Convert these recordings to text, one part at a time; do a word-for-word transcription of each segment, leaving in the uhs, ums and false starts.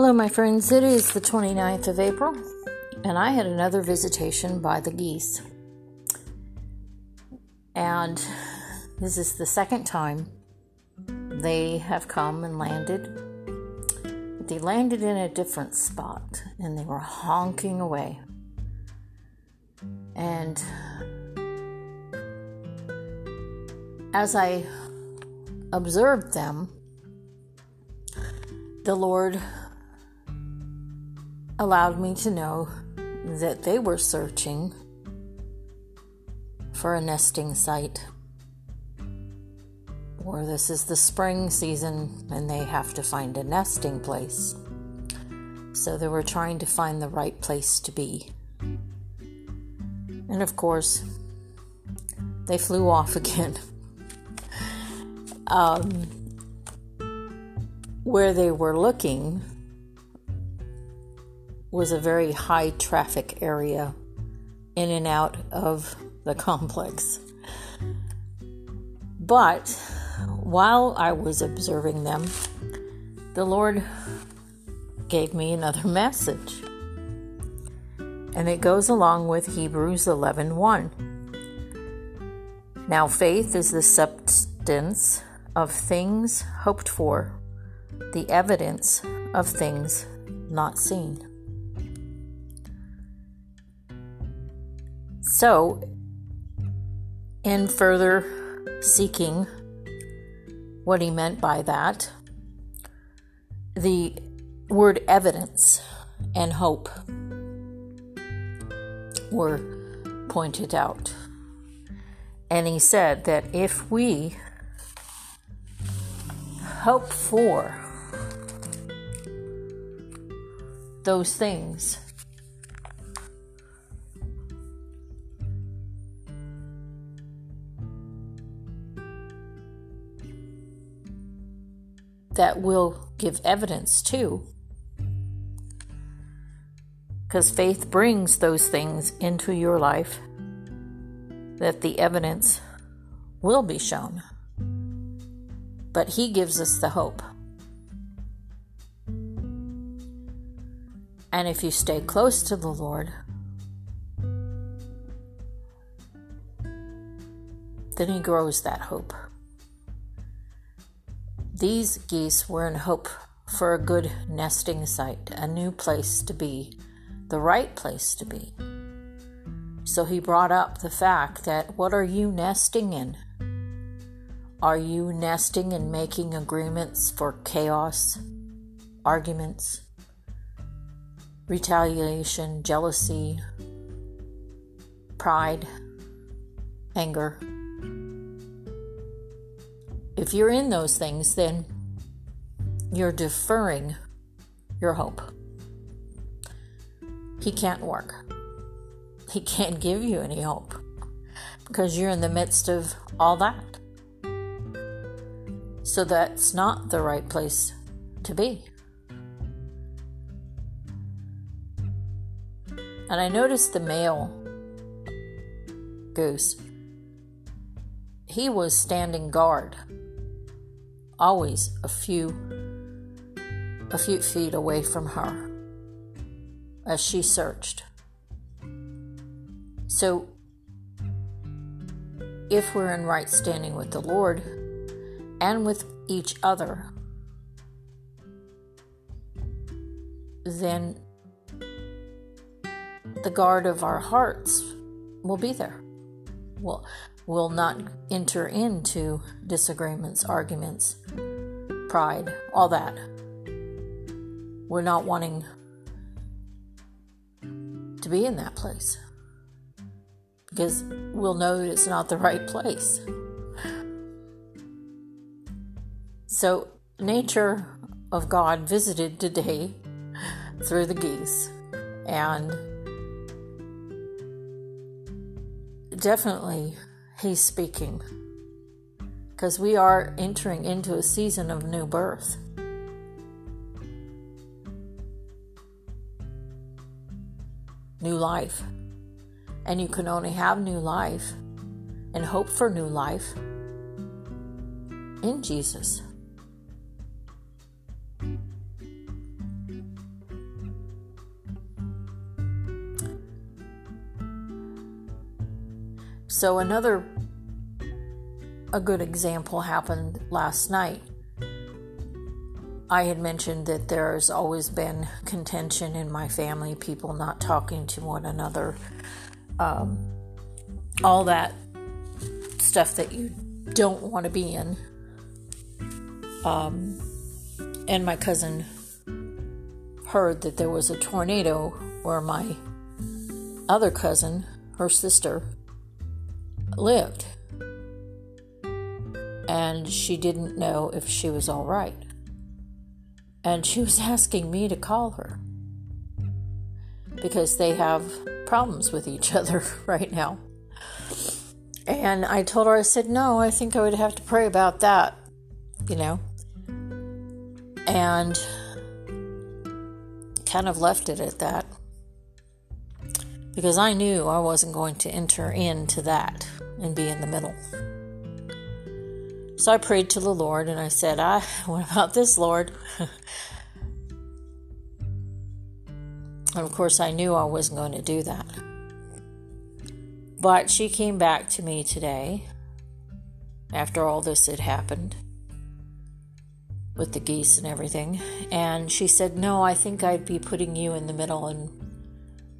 Hello my friends, it is the twenty-ninth of April and I had another visitation by the geese. And this is the second time they have come and landed. They landed in a different spot and they were honking away. And as I observed them, the Lord allowed me to know that they were searching for a nesting site. Or this is the spring season and they have to find a nesting place. So they were trying to find the right place to be. And of course, they flew off again. um, where they were looking was a very high traffic area in and out of the complex. But while I was observing them, the Lord gave me another message. And it goes along with Hebrews eleven one. Now faith is the substance of things hoped for, the evidence of things not seen. So, in further seeking what he meant by that, the word evidence and hope were pointed out. And he said that if we hope for those things, that will give evidence too, because faith brings those things into your life that the evidence will be shown. But he gives us the hope. And if you stay close to the Lord, then he grows that hope. These geese were in hope for a good nesting site, a new place to be, the right place to be. So he brought up the fact that what are you nesting in? Are you nesting and making agreements for chaos, arguments, retaliation, jealousy, pride, anger? If you're in those things, then you're deferring your hope. He can't work. He can't give you any hope because you're in the midst of all that. So that's not the right place to be. And I noticed the male goose, he was standing guard. Always a few, a few feet away from her as she searched. So, if we're in right standing with the Lord and with each other, then the guard of our hearts will be there. We'll, we'll not enter into disagreements, arguments, pride, all that. We're not wanting to be in that place because we'll know that it's not the right place. So, nature of God visited today through the geese, and definitely he's speaking because we are entering into a season of new birth. New life. And you can only have new life and hope for new life in Jesus. So another a good example happened last night. I had mentioned that there's always been contention in my family, people not talking to one another, um, all that stuff that you don't want to be in. Um, and my cousin heard that there was a tornado where my other cousin, her sister, lived. And she didn't know if she was all right. And she was asking me to call her, because they have problems with each other right now. And I told her, I said, no, I think I would have to pray about that, you know. And kind of left it at that, because I knew I wasn't going to enter into that and be in the middle. So I prayed to the Lord and I said, "I what about this, Lord?" And of course I knew I wasn't going to do that. But she came back to me today, after all this had happened with the geese and everything, and she said, "No, I think I'd be putting you in the middle and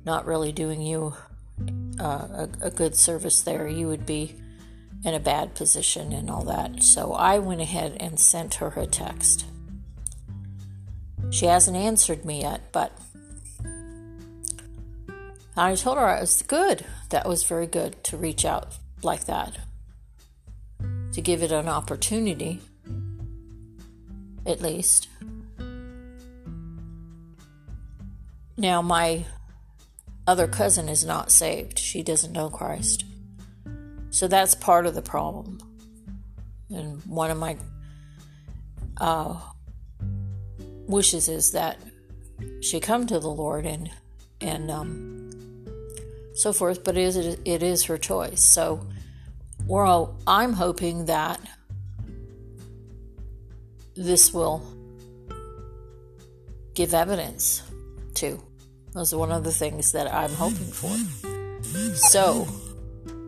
not really doing you uh, a, a good service there. You would be in a bad position and all that." So I went ahead and sent her a text. She hasn't answered me yet, but I told her it was good. That was very good to reach out like that, to give it an opportunity, at least. Now, my other cousin is not saved. She doesn't know Christ. So that's part of the problem. And one of my uh, wishes is that she come to the Lord and and um, so forth. But it is, it is her choice. So we're all, I'm hoping that this will give evidence to. That's one of the things that I'm hoping for. So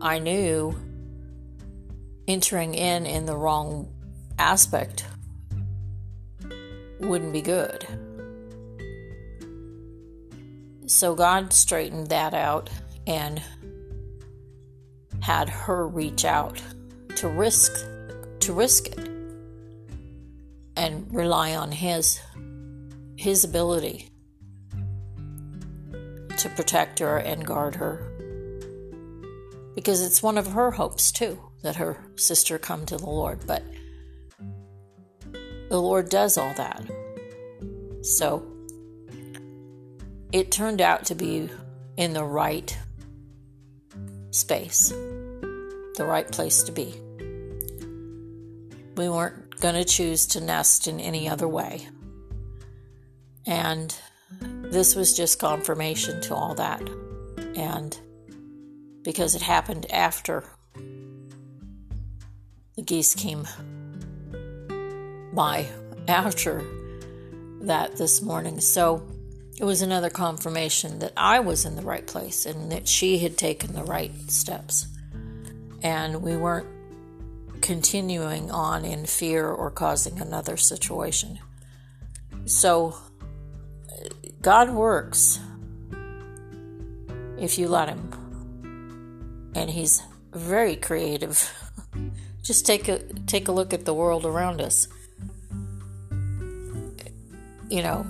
I knew entering in in the wrong aspect wouldn't be good. So God straightened that out and had her reach out to risk to risk it and rely on his his ability to protect her and guard her. Because it's one of her hopes, too, that her sister come to the Lord. But the Lord does all that. So it turned out to be in the right space, the right place to be. We weren't going to choose to nest in any other way. And this was just confirmation to all that. And because it happened after the geese came by after that this morning. So it was another confirmation that I was in the right place and that she had taken the right steps. And we weren't continuing on in fear or causing another situation. So God works if you let him. And he's very creative. Just take a take a look at the world around us. You know,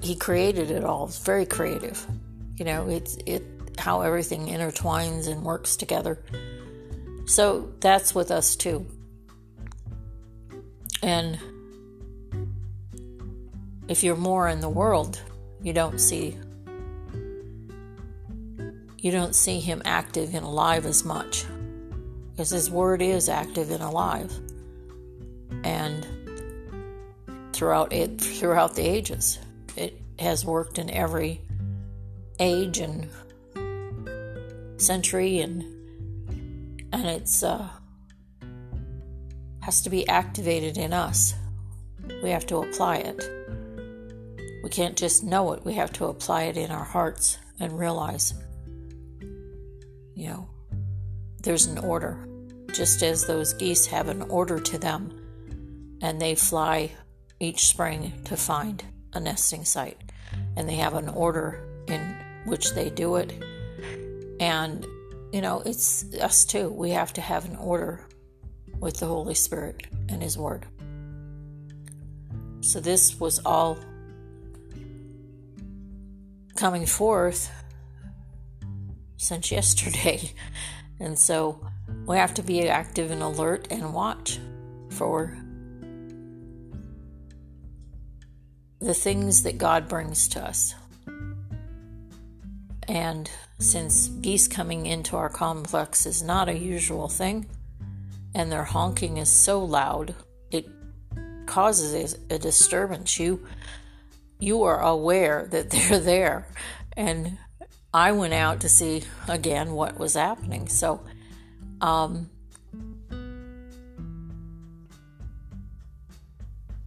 he created it all. It's very creative. You know, it's it how everything intertwines and works together. So that's with us too. And if you're more in the world, you don't see. You don't see him active and alive as much, because his word is active and alive, and throughout it, throughout the ages, it has worked in every age and century, and and it's uh, has to be activated in us. We have to apply it. We can't just know it. We have to apply it in our hearts and realize it. You know, there's an order. Just as those geese have an order to them, and they fly each spring to find a nesting site, and they have an order in which they do it. And you know, it's us too. We have to have an order with the Holy Spirit and His Word. So this was all coming forth since yesterday. And so we have to be active and alert and watch for the things that God brings to us. And since geese coming into our complex is not a usual thing, and their honking is so loud, it causes a disturbance. You you are aware that they're there. And I went out to see again what was happening. So um,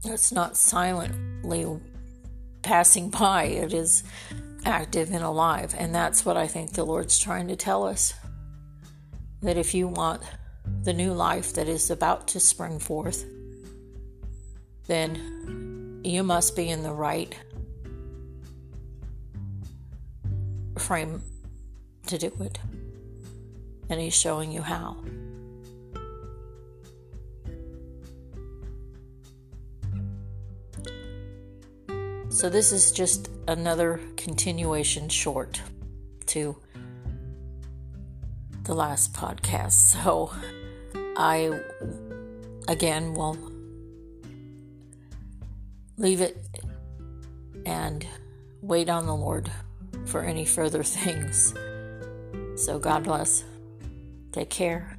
it's not silently passing by. It is active and alive. And that's what I think the Lord's trying to tell us. That if you want the new life that is about to spring forth, then you must be in the right frame to do it. And He's showing you how. So this is just another continuation short to the last podcast. So I, again, will leave it and wait on the Lord for any further things. So God bless. Take care.